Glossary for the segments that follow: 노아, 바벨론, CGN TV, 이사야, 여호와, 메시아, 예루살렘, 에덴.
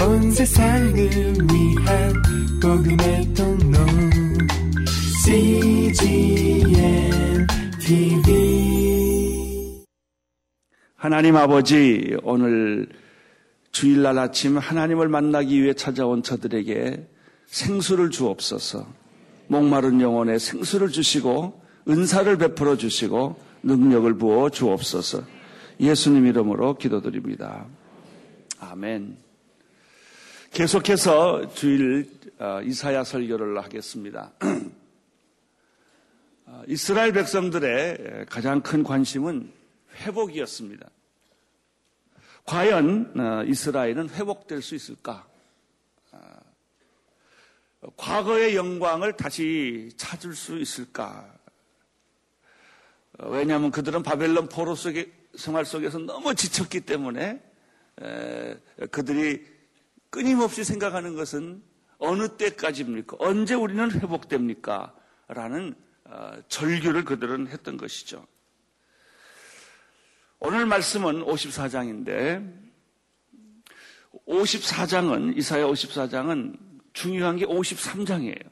온 세상을 위한 복음의 통로 CGN TV. 하나님 아버지, 오늘 주일날 아침 하나님을 만나기 위해 찾아온 저들에게 생수를 주옵소서. 목마른 영혼에 생수를 주시고 은사를 베풀어 주시고 능력을 부어 주옵소서. 예수님 이름으로 기도드립니다. 아멘. 계속해서 주일 이사야 설교를 하겠습니다. 이스라엘 백성들의 가장 큰 관심은 회복이었습니다. 과연 이스라엘은 회복될 수 있을까? 과거의 영광을 다시 찾을 수 있을까? 왜냐하면 그들은 바벨론 포로 속의 생활 속에서 너무 지쳤기 때문에 그들이 끊임없이 생각하는 것은 어느 때까지입니까? 언제 우리는 회복됩니까? 라는 절규를 그들은 했던 것이죠. 오늘 말씀은 54장인데 54장은 이사야 54장은 중요한 게 53장이에요.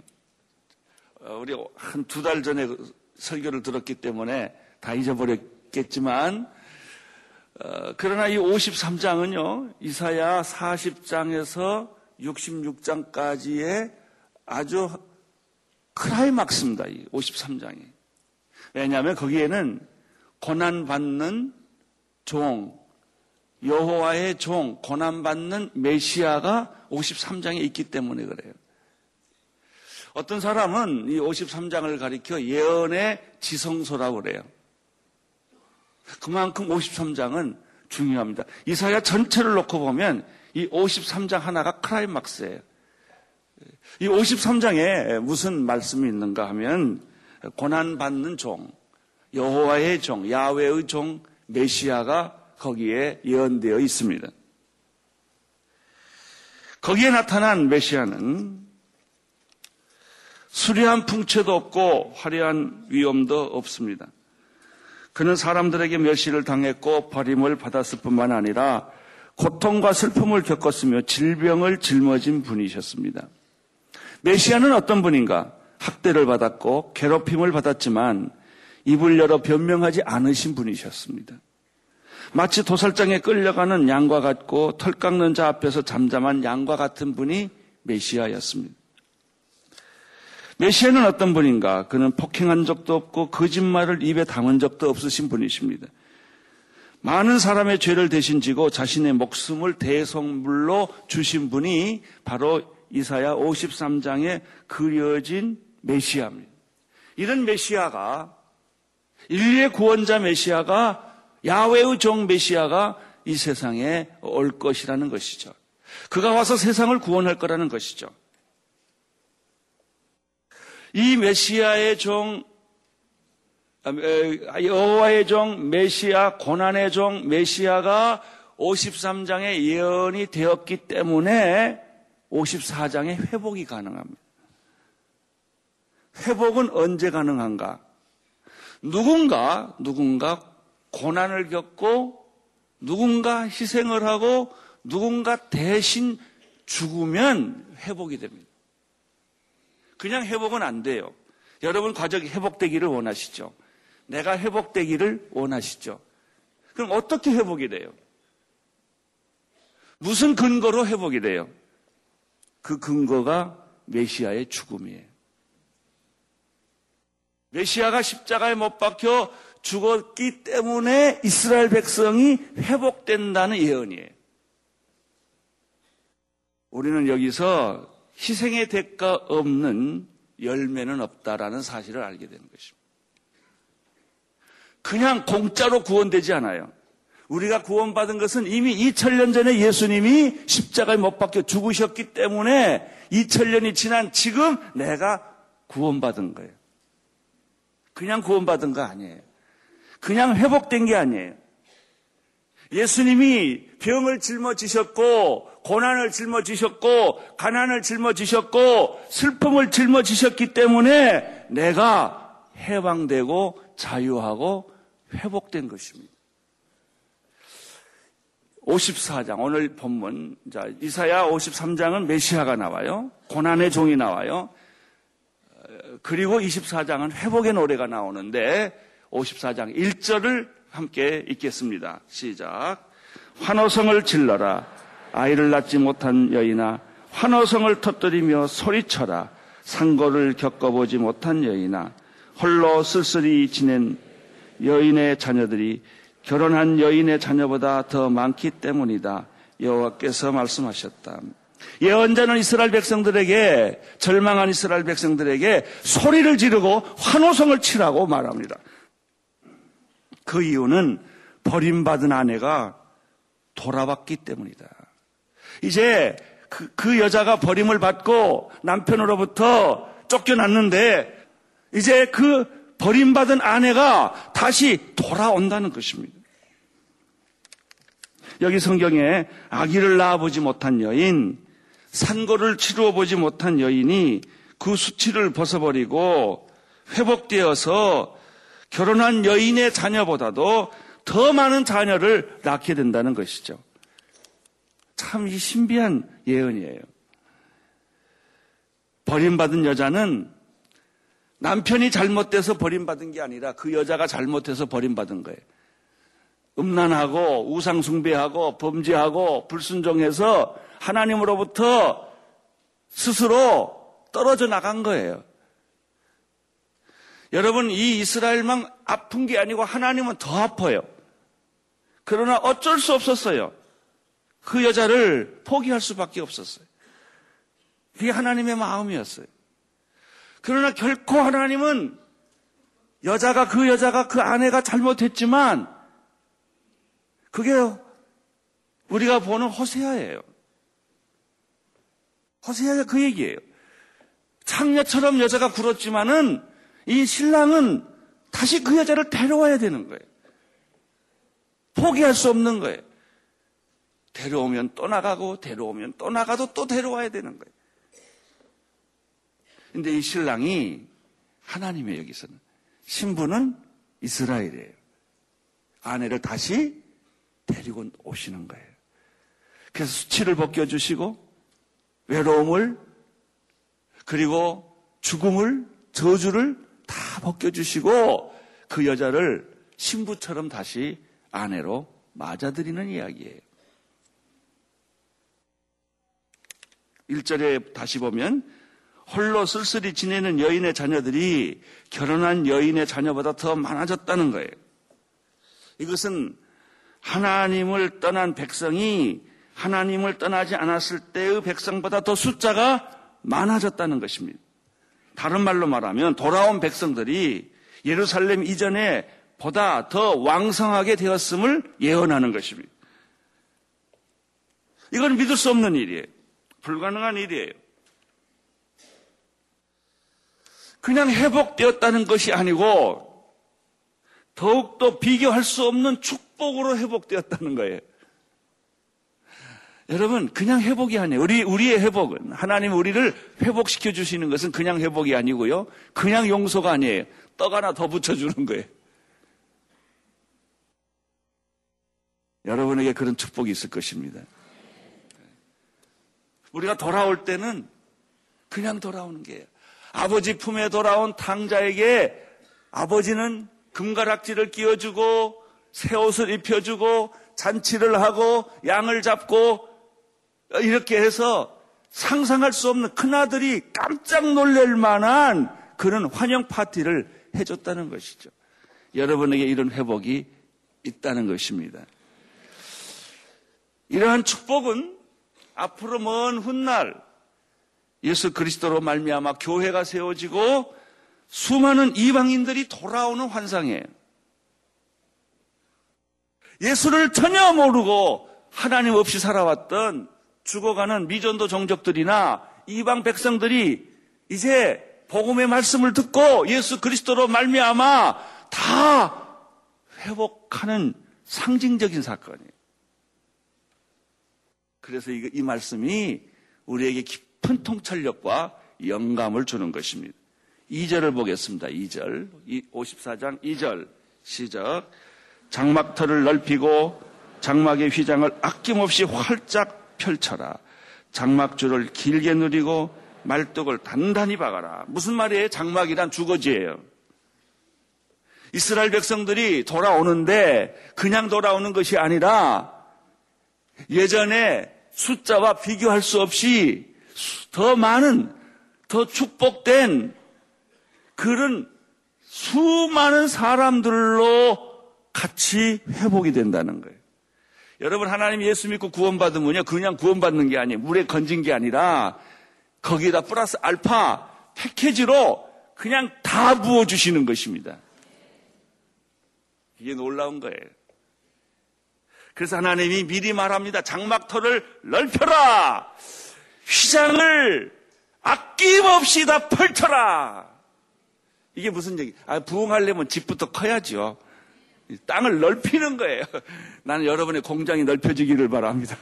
우리 한 두 달 전에 설교를 들었기 때문에 다 잊어버렸겠지만 그러나 이 53장은요 이사야 40장에서 66장까지의 아주 크라이막스입니다. 이 53장이. 왜냐하면 거기에는 고난받는 종, 여호와의 종, 고난받는 메시아가 53장에 있기 때문에 그래요. 어떤 사람은 이 53장을 가리켜 예언의 지성소라고 그래요. 그만큼 53장은 중요합니다. 이사야 전체를 놓고 보면 이 53장 하나가 클라이막스예요. 이 53장에 무슨 말씀이 있는가 하면 고난받는 종, 여호와의 종, 야훼의 종, 메시아가 거기에 예언되어 있습니다. 거기에 나타난 메시아는 수려한 풍채도 없고 화려한 위엄도 없습니다. 그는 사람들에게 멸시를 당했고 버림을 받았을 뿐만 아니라 고통과 슬픔을 겪었으며 질병을 짊어진 분이셨습니다. 메시아는 어떤 분인가? 학대를 받았고 괴롭힘을 받았지만 입을 열어 변명하지 않으신 분이셨습니다. 마치 도살장에 끌려가는 양과 같고 털 깎는 자 앞에서 잠잠한 양과 같은 분이 메시아였습니다. 메시아는 어떤 분인가? 그는 폭행한 적도 없고 거짓말을 입에 담은 적도 없으신 분이십니다. 많은 사람의 죄를 대신 지고 자신의 목숨을 대속물로 주신 분이 바로 이사야 53장에 그려진 메시아입니다. 이런 메시아가 인류의 구원자 메시아가 야훼의 종 메시아가 이 세상에 올 것이라는 것이죠. 그가 와서 세상을 구원할 거라는 것이죠. 이 메시아의 종, 여호와의 종, 메시아, 고난의 종, 메시아가 53장에 예언이 되었기 때문에 54장의 회복이 가능합니다. 회복은 언제 가능한가? 누군가 고난을 겪고 누군가 희생을 하고 누군가 대신 죽으면 회복이 됩니다. 그냥 회복은 안 돼요. 여러분 가족이 회복되기를 원하시죠? 내가 회복되기를 원하시죠? 그럼 어떻게 회복이 돼요? 무슨 근거로 회복이 돼요? 그 근거가 메시아의 죽음이에요. 메시아가 십자가에 못 박혀 죽었기 때문에 이스라엘 백성이 회복된다는 예언이에요. 우리는 여기서 희생의 대가 없는 열매는 없다라는 사실을 알게 되는 것입니다. 그냥 공짜로 구원되지 않아요. 우리가 구원받은 것은 이미 2000년 전에 예수님이 십자가에 못 박혀 죽으셨기 때문에 2000년이 지난 지금 내가 구원받은 거예요. 그냥 구원받은 거 아니에요. 그냥 회복된 게 아니에요. 예수님이 병을 짊어지셨고 고난을 짊어지셨고 가난을 짊어지셨고 슬픔을 짊어지셨기 때문에 내가 해방되고 자유하고 회복된 것입니다. 54장, 오늘 본문, 자, 이사야 53장은 메시아가 나와요. 고난의 종이 나와요. 그리고 24장은 회복의 노래가 나오는데 54장 1절을 함께 읽겠습니다. 시작. 환호성을 질러라. 아이를 낳지 못한 여인아, 환호성을 터뜨리며 소리쳐라. 상고를 겪어보지 못한 여인아, 홀로 쓸쓸히 지낸 여인의 자녀들이 결혼한 여인의 자녀보다 더 많기 때문이다. 여호와께서 말씀하셨다. 예언자는 이스라엘 백성들에게, 절망한 이스라엘 백성들에게 소리를 지르고 환호성을 치라고 말합니다. 그 이유는 버림받은 아내가 돌아왔기 때문이다. 이제 그 여자가 버림을 받고 남편으로부터 쫓겨났는데 이제 그 버림받은 아내가 다시 돌아온다는 것입니다. 여기 성경에 아기를 낳아보지 못한 여인, 산고를 치루어보지 못한 여인이 그 수치를 벗어버리고 회복되어서 결혼한 여인의 자녀보다도 더 많은 자녀를 낳게 된다는 것이죠. 참 이 신비한 예언이에요. 버림받은 여자는 남편이 잘못돼서 버림받은 게 아니라 그 여자가 잘못해서 버림받은 거예요. 음란하고 우상 숭배하고 범죄하고 불순종해서 하나님으로부터 스스로 떨어져 나간 거예요. 여러분, 이 이스라엘만 아픈 게 아니고 하나님은 더 아파요. 그러나 어쩔 수 없었어요. 그 여자를 포기할 수밖에 없었어요. 그게 하나님의 마음이었어요. 그러나 결코 하나님은 그 아내가 잘못했지만 그게 우리가 보는 호세아예요. 호세아가 그 얘기예요. 창녀처럼 여자가 굴었지만은 이 신랑은 다시 그 여자를 데려와야 되는 거예요. 포기할 수 없는 거예요. 데려오면 또 나가고, 데려오면 또 나가도 또 데려와야 되는 거예요. 근데 이 신랑이 하나님의, 여기서는 신부는 이스라엘이에요. 아내를 다시 데리고 오시는 거예요. 그래서 수치를 벗겨주시고 외로움을, 그리고 죽음을, 저주를 다 벗겨주시고 그 여자를 신부처럼 다시 아내로 맞아들이는 이야기예요. 1절에 다시 보면 홀로 쓸쓸히 지내는 여인의 자녀들이 결혼한 여인의 자녀보다 더 많아졌다는 거예요. 이것은 하나님을 떠난 백성이 하나님을 떠나지 않았을 때의 백성보다 더 숫자가 많아졌다는 것입니다. 다른 말로 말하면 돌아온 백성들이 예루살렘 이전에 보다 더 왕성하게 되었음을 예언하는 것입니다. 이건 믿을 수 없는 일이에요. 불가능한 일이에요. 그냥 회복되었다는 것이 아니고 더욱더 비교할 수 없는 축복으로 회복되었다는 거예요. 여러분, 그냥 회복이 아니에요. 우리의 회복은, 하나님 우리를 회복시켜 주시는 것은 그냥 회복이 아니고요, 그냥 용서가 아니에요. 떡 하나 더 붙여주는 거예요. 여러분에게 그런 축복이 있을 것입니다. 우리가 돌아올 때는 그냥 돌아오는 게예요. 아버지 품에 돌아온 탕자에게 아버지는 금가락지를 끼워주고 새 옷을 입혀주고 잔치를 하고 양을 잡고 이렇게 해서 상상할 수 없는, 큰아들이 깜짝 놀랄 만한 그런 환영 파티를 해줬다는 것이죠. 여러분에게 이런 회복이 있다는 것입니다. 이러한 축복은 앞으로 먼 훗날 예수 그리스도로 말미암아 교회가 세워지고 수많은 이방인들이 돌아오는 환상이에요. 예수를 전혀 모르고 하나님 없이 살아왔던 죽어가는 미전도 종족들이나 이방 백성들이 이제 복음의 말씀을 듣고 예수 그리스도로 말미암아 다 회복하는 상징적인 사건이에요. 그래서 이 말씀이 우리에게 깊은 통찰력과 영감을 주는 것입니다. 2절을 보겠습니다. 2절, 54장 2절 시작. 장막터를 넓히고 장막의 휘장을 아낌없이 활짝 펼쳐라. 장막줄을 길게 누리고 말뚝을 단단히 박아라. 무슨 말이에요? 장막이란 주거지예요. 이스라엘 백성들이 돌아오는데 그냥 돌아오는 것이 아니라 예전에 숫자와 비교할 수 없이 더 많은, 더 축복된 그런 수많은 사람들로 같이 회복이 된다는 거예요. 여러분, 하나님 예수 믿고 구원받으면요, 그냥 구원받는 게 아니에요. 물에 건진 게 아니라 거기에다 플러스 알파 패키지로 그냥 다 부어주시는 것입니다. 이게 놀라운 거예요. 그래서 하나님이 미리 말합니다. 장막터를 넓혀라. 휘장을 아낌없이 다 펼쳐라. 이게 무슨 얘기? 부흥하려면 집부터 커야죠. 땅을 넓히는 거예요. 나는 여러분의 공장이 넓혀지기를 바랍니다.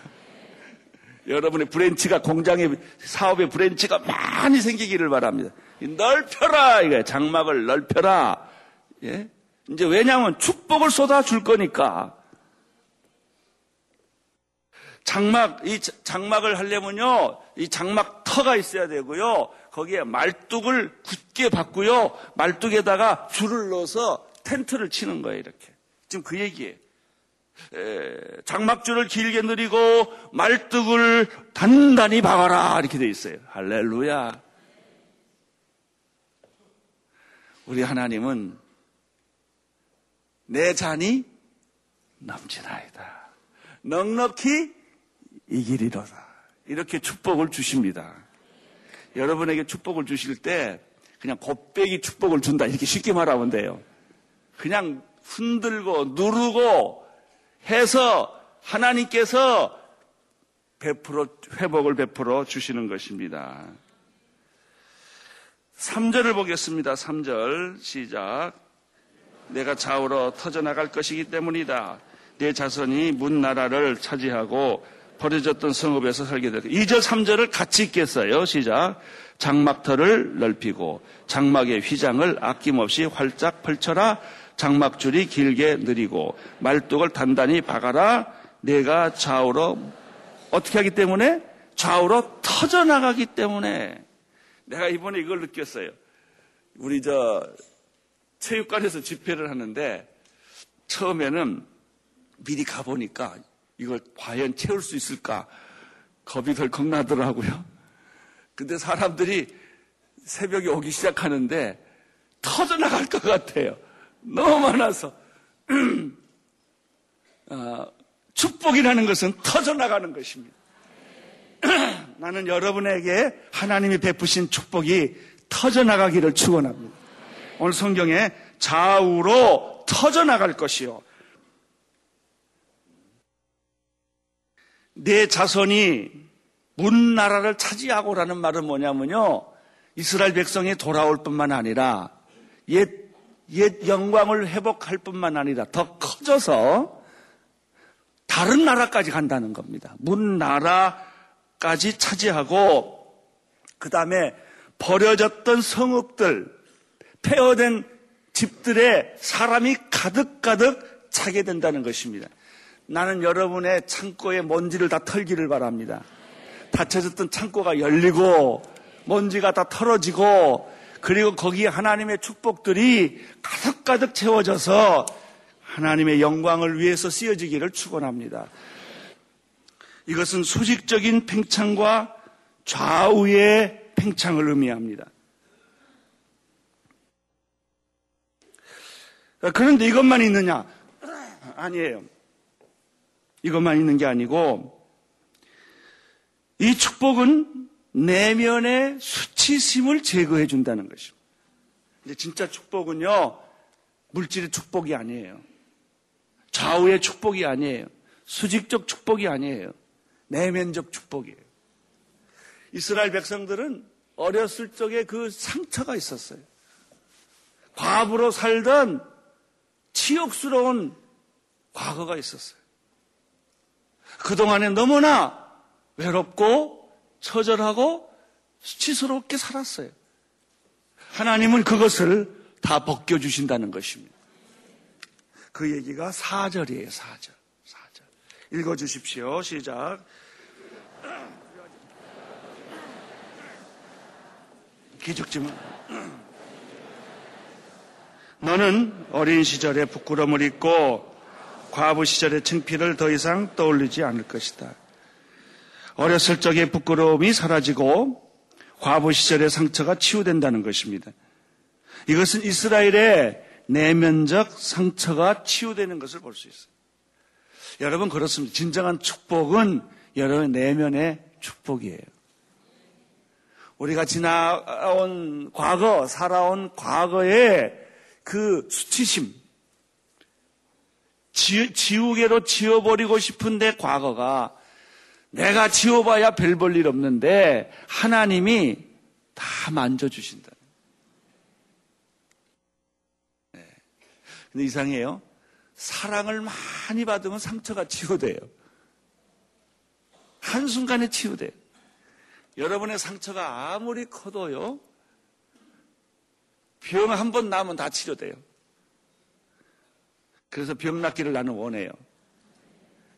여러분의 브랜치가, 공장의 사업의 브랜치가 많이 생기기를 바랍니다. 넓혀라. 이거예요. 장막을 넓혀라. 예? 이제 왜냐하면 축복을 쏟아줄 거니까. 장막을 하려면요, 이 장막터가 있어야 되고요, 거기에 말뚝을 굳게 박고요, 말뚝에다가 줄을 넣어서 텐트를 치는 거예요, 이렇게. 지금 그 얘기예요. 장막줄을 길게 누리고, 말뚝을 단단히 박아라. 이렇게 돼 있어요. 할렐루야. 우리 하나님은 내 잔이 넘치나이다. 넉넉히 이기리로다. 이렇게 축복을 주십니다. 여러분에게 축복을 주실 때 그냥 곱빼기 축복을 준다, 이렇게 쉽게 말하면 돼요. 그냥 흔들고 누르고 해서 하나님께서 회복을 베풀어 주시는 것입니다. 3절을 보겠습니다. 3절 시작. 내가 좌우로 터져나갈 것이기 때문이다. 내 자손이 문 나라를 차지하고 버려졌던 성읍에서 살게 될 것이다. 2절 3절을 같이 읽겠어요. 시작. 장막터를 넓히고 장막의 휘장을 아낌없이 활짝 펼쳐라. 장막줄이 길게 늘이고 말뚝을 단단히 박아라. 내가 좌우로 어떻게 하기 때문에? 좌우로 터져나가기 때문에. 내가 이번에 이걸 느꼈어요. 우리 체육관에서 집회를 하는데 처음에는 미리 가보니까 이걸 과연 채울 수 있을까 겁이 덜컥 나더라고요. 근데 사람들이 새벽에 오기 시작하는데 터져나갈 것 같아요. 너무 많아서. 축복이라는 것은 터져나가는 것입니다. 나는 여러분에게 하나님이 베푸신 축복이 터져나가기를 축원합니다. 오늘 성경에 좌우로 터져나갈 것이요, 내 자손이 문 나라를 차지하고라는 말은 뭐냐면요, 이스라엘 백성이 돌아올 뿐만 아니라 옛 영광을 회복할 뿐만 아니라 더 커져서 다른 나라까지 간다는 겁니다. 문 나라까지 차지하고, 그 다음에 버려졌던 성읍들, 폐허된 집들에 사람이 가득가득 차게 된다는 것입니다. 나는 여러분의 창고에 먼지를 다 털기를 바랍니다. 닫혀졌던 창고가 열리고 먼지가 다 털어지고, 그리고 거기에 하나님의 축복들이 가득가득 채워져서 하나님의 영광을 위해서 쓰여지기를 축원합니다. 이것은 수직적인 팽창과 좌우의 팽창을 의미합니다. 그런데 이것만 있느냐? 아니에요. 이것만 있는 게 아니고, 이 축복은 내면의 수치심을 제거해 준다는 것입니다. 근데 진짜 축복은요, 물질의 축복이 아니에요. 좌우의 축복이 아니에요. 수직적 축복이 아니에요. 내면적 축복이에요. 이스라엘 백성들은 어렸을 적에 그 상처가 있었어요. 과부로 살던 치욕스러운 과거가 있었어요. 그동안에 너무나 외롭고 처절하고 수치스럽게 살았어요. 하나님은 그것을 다 벗겨주신다는 것입니다. 그 얘기가 4절이에요. 4절. 읽어주십시오. 시작. 기죽지마. 너는 어린 시절에 부끄러움을 잊고 과부 시절의 창피를 더 이상 떠올리지 않을 것이다. 어렸을 적의 부끄러움이 사라지고 과부 시절의 상처가 치유된다는 것입니다. 이것은 이스라엘의 내면적 상처가 치유되는 것을 볼 수 있어요. 여러분, 그렇습니다. 진정한 축복은 여러분의 내면의 축복이에요. 우리가 지나온 과거, 살아온 과거의 그 수치심, 지우개로 지워버리고 싶은데 과거가 내가 지워봐야 별 볼 일 없는데 하나님이 다 만져주신다. 네. 근데 이상해요. 사랑을 많이 받으면 상처가 치유돼요. 한순간에 치유돼요. 여러분의 상처가 아무리 커도요, 병 한 번 나면 다 치료돼요. 그래서 병 낫기를 나는 원해요.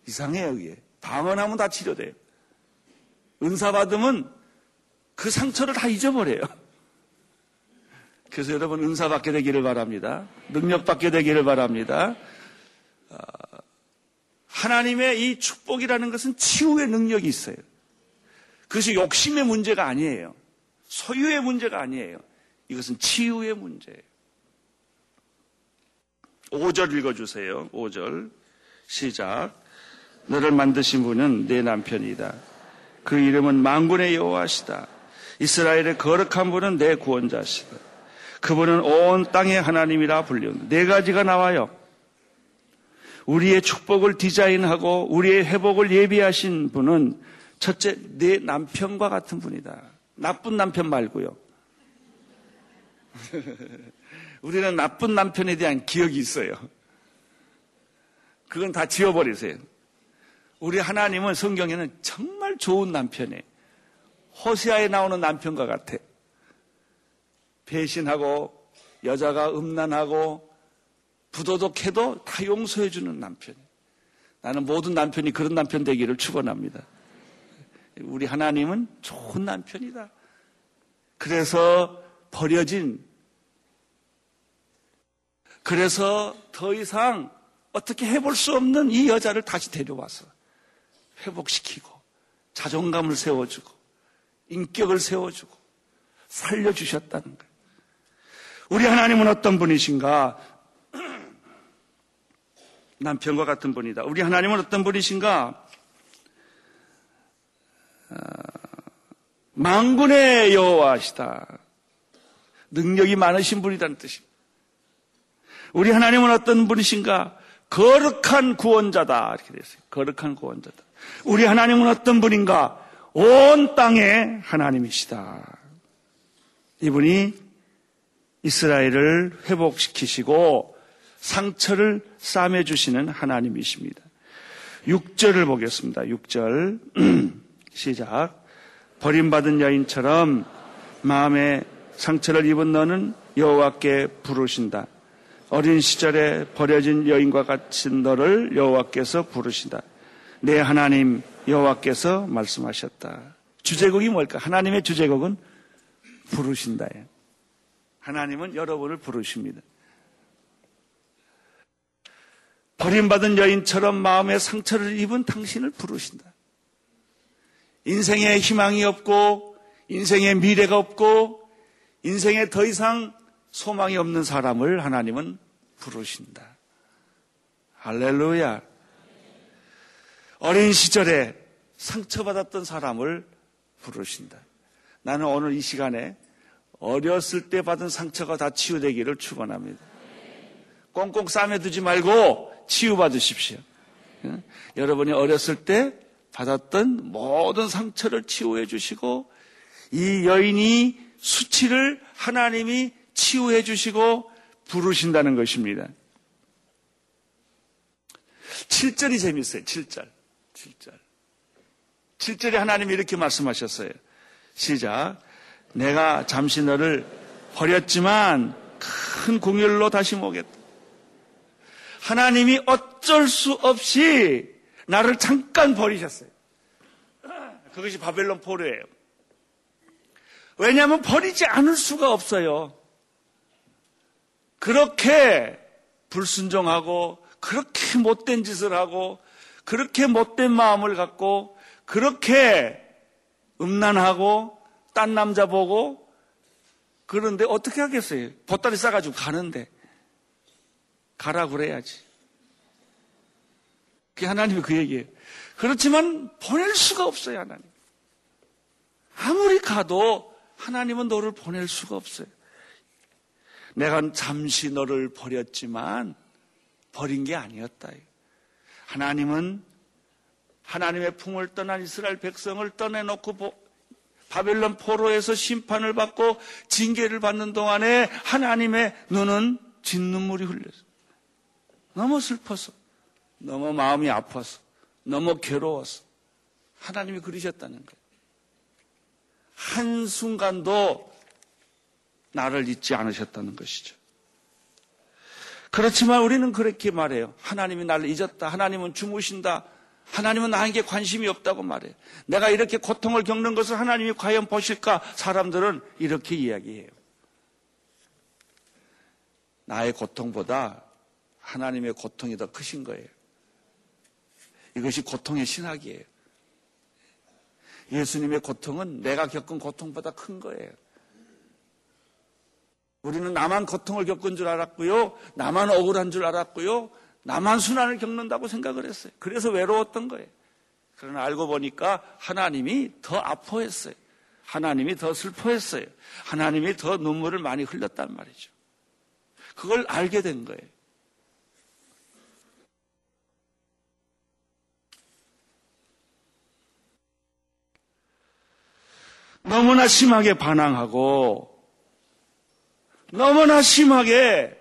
이상해요, 이게. 방언하면 다 치료돼요. 은사 받으면 그 상처를 다 잊어버려요. 그래서 여러분, 은사 받게 되기를 바랍니다. 능력 받게 되기를 바랍니다. 하나님의 이 축복이라는 것은 치유의 능력이 있어요. 그것이 욕심의 문제가 아니에요. 소유의 문제가 아니에요. 이것은 치유의 문제예요. 5절 읽어주세요. 5절 시작. 너를 만드신 분은 내 남편이다. 그 이름은 만군의 여호와시다. 이스라엘의 거룩한 분은 내 구원자시다. 그분은 온 땅의 하나님이라 불리운다. 네 가지가 나와요. 우리의 축복을 디자인하고 우리의 회복을 예비하신 분은 첫째, 내 남편과 같은 분이다. 나쁜 남편 말고요. 우리는 나쁜 남편에 대한 기억이 있어요. 그건 다 지워버리세요. 우리 하나님은 성경에는 정말 좋은 남편이에요. 호세아에 나오는 남편과 같아. 배신하고 여자가 음란하고 부도덕해도 다 용서해주는 남편이에요. 나는 모든 남편이 그런 남편 되기를 축원합니다. 우리 하나님은 좋은 남편이다. 그래서 버려진, 그래서 더 이상 어떻게 해볼 수 없는 이 여자를 다시 데려와서 회복시키고 자존감을 세워주고 인격을 세워주고 살려주셨다는 거예요. 우리 하나님은 어떤 분이신가? 남편과 같은 분이다. 우리 하나님은 어떤 분이신가? 만군의 여호와시다. 능력이 많으신 분이라는 뜻입니다. 우리 하나님은 어떤 분이신가? 거룩한 구원자다. 이렇게 되어 있어요. 거룩한 구원자다. 우리 하나님은 어떤 분인가? 온 땅의 하나님이시다. 이분이 이스라엘을 회복시키시고 상처를 싸매주시는 하나님이십니다. 6절을 보겠습니다. 6절 시작. 버림받은 여인처럼 마음에 상처를 입은 너는 여호와께 부르신다. 어린 시절에 버려진 여인과 같은 너를 여호와께서 부르신다. 내 하나님 여호와께서 말씀하셨다. 주제곡이 뭘까? 하나님의 주제곡은 부르신다. 하나님은 여러분을 부르십니다. 버림받은 여인처럼 마음에 상처를 입은 당신을 부르신다. 인생에 희망이 없고 인생에 미래가 없고 인생에 더 이상 소망이 없는 사람을 하나님은 부르신다. 할렐루야. 어린 시절에 상처받았던 사람을 부르신다. 나는 오늘 이 시간에 어렸을 때 받은 상처가 다 치유되기를 축원합니다. 꽁꽁 싸매두지 말고 치유받으십시오. 여러분이 어렸을 때 받았던 모든 상처를 치유해 주시고 이 여인이 수치를 하나님이 치유해 주시고 부르신다는 것입니다. 7절이 재밌어요. 7절. 7절에 하나님이 이렇게 말씀하셨어요. 시작. 내가 잠시 너를 버렸지만 큰 공열로 다시 모으겠다. 하나님이 어쩔 수 없이 나를 잠깐 버리셨어요. 그것이 바벨론 포로예요. 왜냐하면 버리지 않을 수가 없어요. 그렇게 불순종하고 그렇게 못된 짓을 하고 그렇게 못된 마음을 갖고 그렇게 음란하고 딴 남자 보고 그런데 어떻게 하겠어요? 보따리 싸가지고 가는데 가라 그래야지. 그게 하나님의 그 얘기예요. 그렇지만 보낼 수가 없어요. 하나님 아무리 가도 하나님은 너를 보낼 수가 없어요. 내가 잠시 너를 버렸지만 버린 게 아니었다. 하나님은 하나님의 품을 떠난 이스라엘 백성을 떠내놓고 바벨론 포로에서 심판을 받고 징계를 받는 동안에 하나님의 눈은 진눈물이 흘렸어. 너무 슬퍼서, 너무 마음이 아파서, 너무 괴로워서 하나님이 그러셨다는 거예요. 한순간도 나를 잊지 않으셨다는 것이죠. 그렇지만 우리는 그렇게 말해요. 하나님이 나를 잊었다. 하나님은 주무신다. 하나님은 나에게 관심이 없다고 말해요. 내가 이렇게 고통을 겪는 것을 하나님이 과연 보실까? 사람들은 이렇게 이야기해요. 나의 고통보다 하나님의 고통이 더 크신 거예요. 이것이 고통의 신학이에요. 예수님의 고통은 내가 겪은 고통보다 큰 거예요. 우리는 나만 고통을 겪은 줄 알았고요. 나만 억울한 줄 알았고요. 나만 수난을 겪는다고 생각을 했어요. 그래서 외로웠던 거예요. 그러나 알고 보니까 하나님이 더 아파했어요. 하나님이 더 슬퍼했어요. 하나님이 더 눈물을 많이 흘렸단 말이죠. 그걸 알게 된 거예요. 너무나 심하게 반항하고 너무나 심하게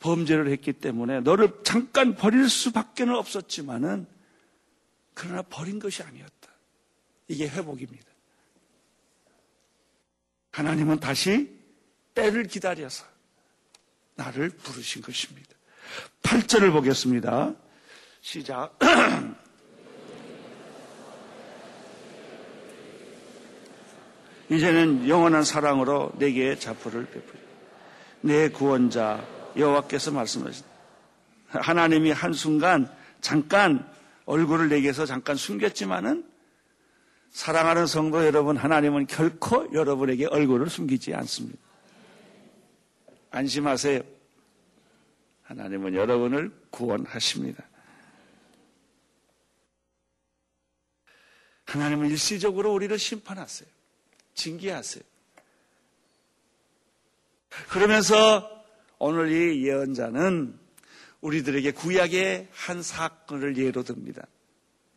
범죄를 했기 때문에 너를 잠깐 버릴 수밖에 없었지만은 그러나 버린 것이 아니었다. 이게 회복입니다. 하나님은 다시 때를 기다려서 나를 부르신 것입니다. 8절을 보겠습니다. 시작. 이제는 영원한 사랑으로 내게 자포를 베푸리라. 내 구원자 여호와께서 말씀하신다. 하나님이 한순간 잠깐 얼굴을 내게서 잠깐 숨겼지만은 사랑하는 성도 여러분, 하나님은 결코 여러분에게 얼굴을 숨기지 않습니다. 안심하세요. 하나님은 여러분을 구원하십니다. 하나님은 일시적으로 우리를 심판하세요. 징계하세요. 그러면서 오늘 이 예언자는 우리들에게 구약의 한 사건을 예로 듭니다.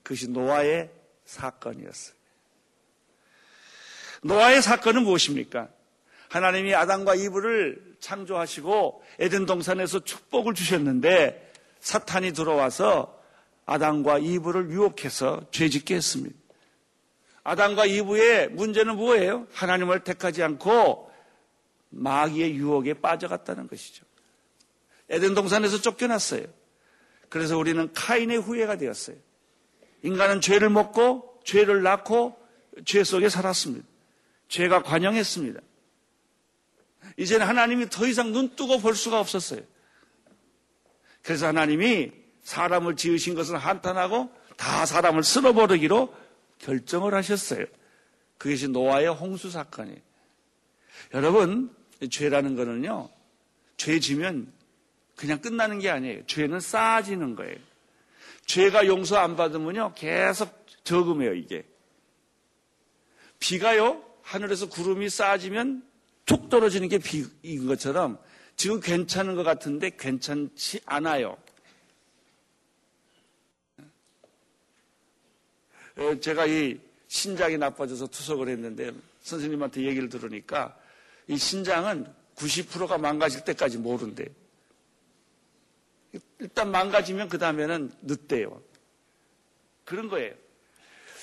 그것이 노아의 사건이었어요. 노아의 사건은 무엇입니까? 하나님이 아담과 이브를 창조하시고 에덴 동산에서 축복을 주셨는데 사탄이 들어와서 아담과 이브를 유혹해서 죄짓게 했습니다. 아담과 이브의 문제는 뭐예요? 하나님을 택하지 않고 마귀의 유혹에 빠져갔다는 것이죠. 에덴 동산에서 쫓겨났어요. 그래서 우리는 카인의 후예가 되었어요. 인간은 죄를 먹고 죄를 낳고 죄 속에 살았습니다. 죄가 관영했습니다. 이제는 하나님이 더 이상 눈 뜨고 볼 수가 없었어요. 그래서 하나님이 사람을 지으신 것을 한탄하고 다 사람을 쓸어버리기로 결정을 하셨어요. 그것이 노아의 홍수 사건이에요. 여러분, 죄라는 거는요, 죄 지면 그냥 끝나는 게 아니에요. 죄는 쌓아지는 거예요. 죄가 용서 안 받으면요, 계속 저금해요, 이게. 비가요, 하늘에서 구름이 쌓아지면 툭 떨어지는 게 비인 것처럼 지금 괜찮은 것 같은데 괜찮지 않아요. 제가 이 신장이 나빠져서 투석을 했는데 선생님한테 얘기를 들으니까 이 신장은 90%가 망가질 때까지 모른대. 일단 망가지면 그 다음에는 늦대요. 그런 거예요.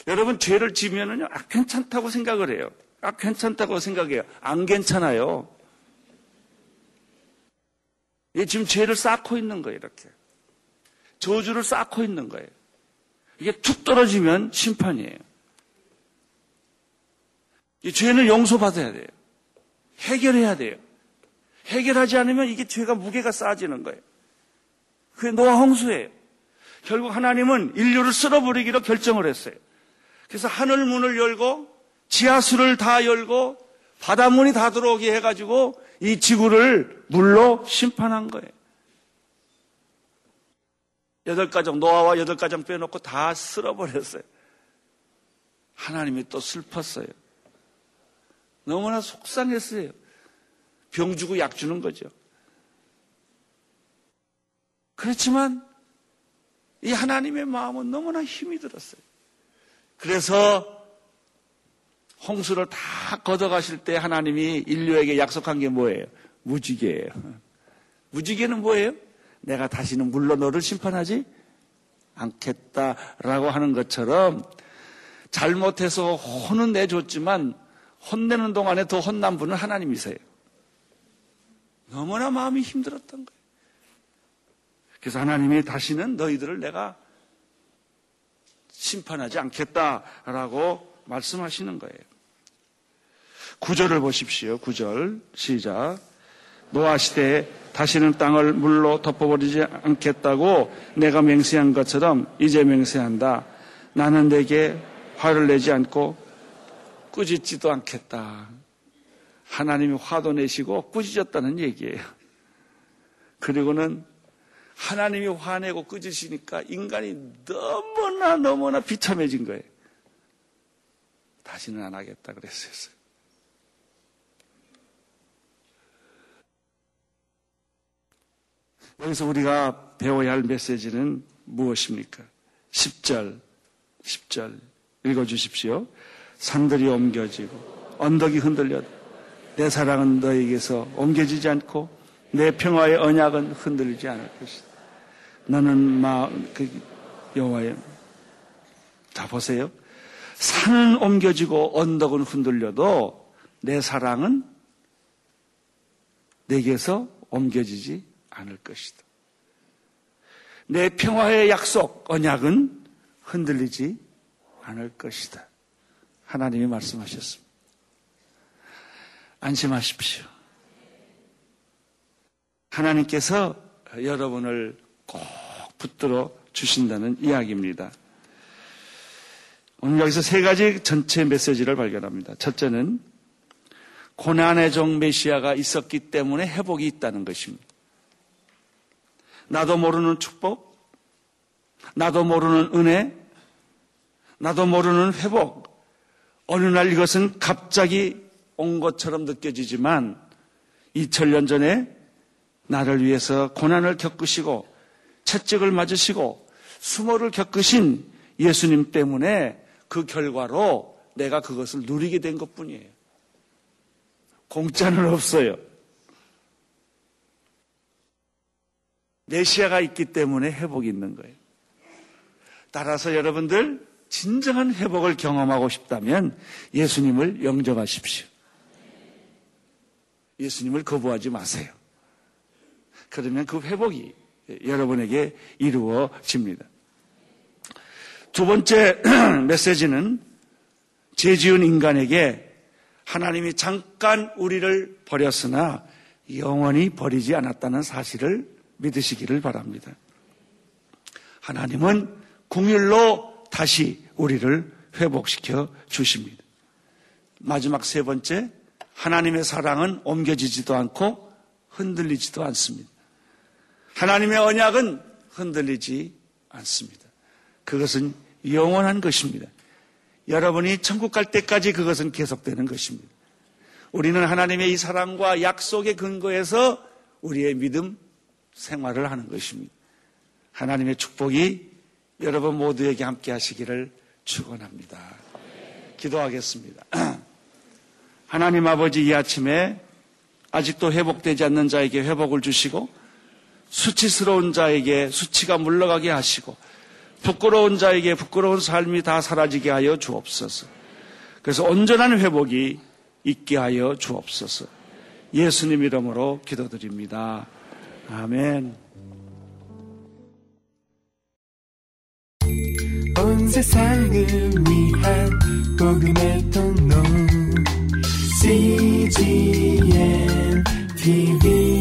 여러분, 죄를 지면은요, 아, 괜찮다고 생각을 해요. 아, 괜찮다고 생각해요. 안 괜찮아요. 지금 죄를 쌓고 있는 거예요, 이렇게. 저주를 쌓고 있는 거예요. 이게 툭 떨어지면 심판이에요. 이 죄는 용서받아야 돼요. 해결해야 돼요. 해결하지 않으면 이게 죄가 무게가 쌓아지는 거예요. 그게 노아 홍수예요. 결국 하나님은 인류를 쓸어버리기로 결정을 했어요. 그래서 하늘 문을 열고 지하수를 다 열고 바닷물이 다 들어오게 해가지고 이 지구를 물로 심판한 거예요. 8가정, 노아와 8가정 빼놓고 다 쓸어버렸어요. 하나님이 또 슬펐어요. 너무나 속상했어요. 병 주고 약 주는 거죠. 그렇지만 이 하나님의 마음은 너무나 힘이 들었어요. 그래서 홍수를 다 걷어가실 때 하나님이 인류에게 약속한 게 뭐예요? 무지개예요. 무지개는 뭐예요? 내가 다시는 물로 너를 심판하지 않겠다라고 하는 것처럼 잘못해서 혼은 내줬지만 혼내는 동안에 더 혼난 분은 하나님이세요. 너무나 마음이 힘들었던 거예요. 그래서 하나님이 다시는 너희들을 내가 심판하지 않겠다라고 말씀하시는 거예요. 9절을 보십시오. 9절 시작. 노아 시대에 다시는 땅을 물로 덮어버리지 않겠다고 내가 맹세한 것처럼 이제 맹세한다. 나는 내게 화를 내지 않고 꾸짖지도 않겠다. 하나님이 화도 내시고 꾸짖었다는 얘기예요. 그리고는 하나님이 화내고 꾸짖으시니까 인간이 너무나 비참해진 거예요. 다시는 안 하겠다 그랬어요. 여기서 우리가 배워야 할 메시지는 무엇입니까? 10절 읽어주십시오. 산들이 옮겨지고 언덕이 흔들려도 내 사랑은 너에게서 옮겨지지 않고 내 평화의 언약은 흔들리지 않을 것이다. 너는 여호와의 다 보세요. 산은 옮겨지고 언덕은 흔들려도 내 사랑은 내게서 옮겨지지 않을 것이다. 내 평화의 약속 언약은 흔들리지 않을 것이다. 하나님이 말씀하셨습니다. 안심하십시오. 하나님께서 여러분을 꼭 붙들어 주신다는 이야기입니다. 오늘 여기서 3가지 전체 메시지를 발견합니다. 첫째는 고난의 종 메시아가 있었기 때문에 회복이 있다는 것입니다. 나도 모르는 축복, 나도 모르는 은혜, 나도 모르는 회복. 어느 날 이것은 갑자기 온 것처럼 느껴지지만 2000년 전에 나를 위해서 고난을 겪으시고 채찍을 맞으시고 수모를 겪으신 예수님 때문에 그 결과로 내가 그것을 누리게 된 것뿐이에요. 공짜는 없어요. 메시아가 있기 때문에 회복이 있는 거예요. 따라서 여러분들 진정한 회복을 경험하고 싶다면 예수님을 영접하십시오. 예수님을 거부하지 마세요. 그러면 그 회복이 여러분에게 이루어집니다. 2번째 메시지는 죄지은 인간에게 하나님이 잠깐 우리를 버렸으나 영원히 버리지 않았다는 사실을 믿으시기를 바랍니다. 하나님은 긍휼로 다시 우리를 회복시켜 주십니다. 마지막 3번째, 하나님의 사랑은 옮겨지지도 않고 흔들리지도 않습니다. 하나님의 언약은 흔들리지 않습니다. 그것은 영원한 것입니다. 여러분이 천국 갈 때까지 그것은 계속되는 것입니다. 우리는 하나님의 이 사랑과 약속의 근거에서 우리의 믿음 생활을 하는 것입니다. 하나님의 축복이 여러분 모두에게 함께 하시기를 축원합니다. 기도하겠습니다. 하나님 아버지, 이 아침에 아직도 회복되지 않는 자에게 회복을 주시고 수치스러운 자에게 수치가 물러가게 하시고 부끄러운 자에게 부끄러운 삶이 다 사라지게 하여 주옵소서. 그래서 온전한 회복이 있게 하여 주옵소서. 예수님 이름으로 기도드립니다. 아멘. 세상을 위한 복음의 통로 CGN TV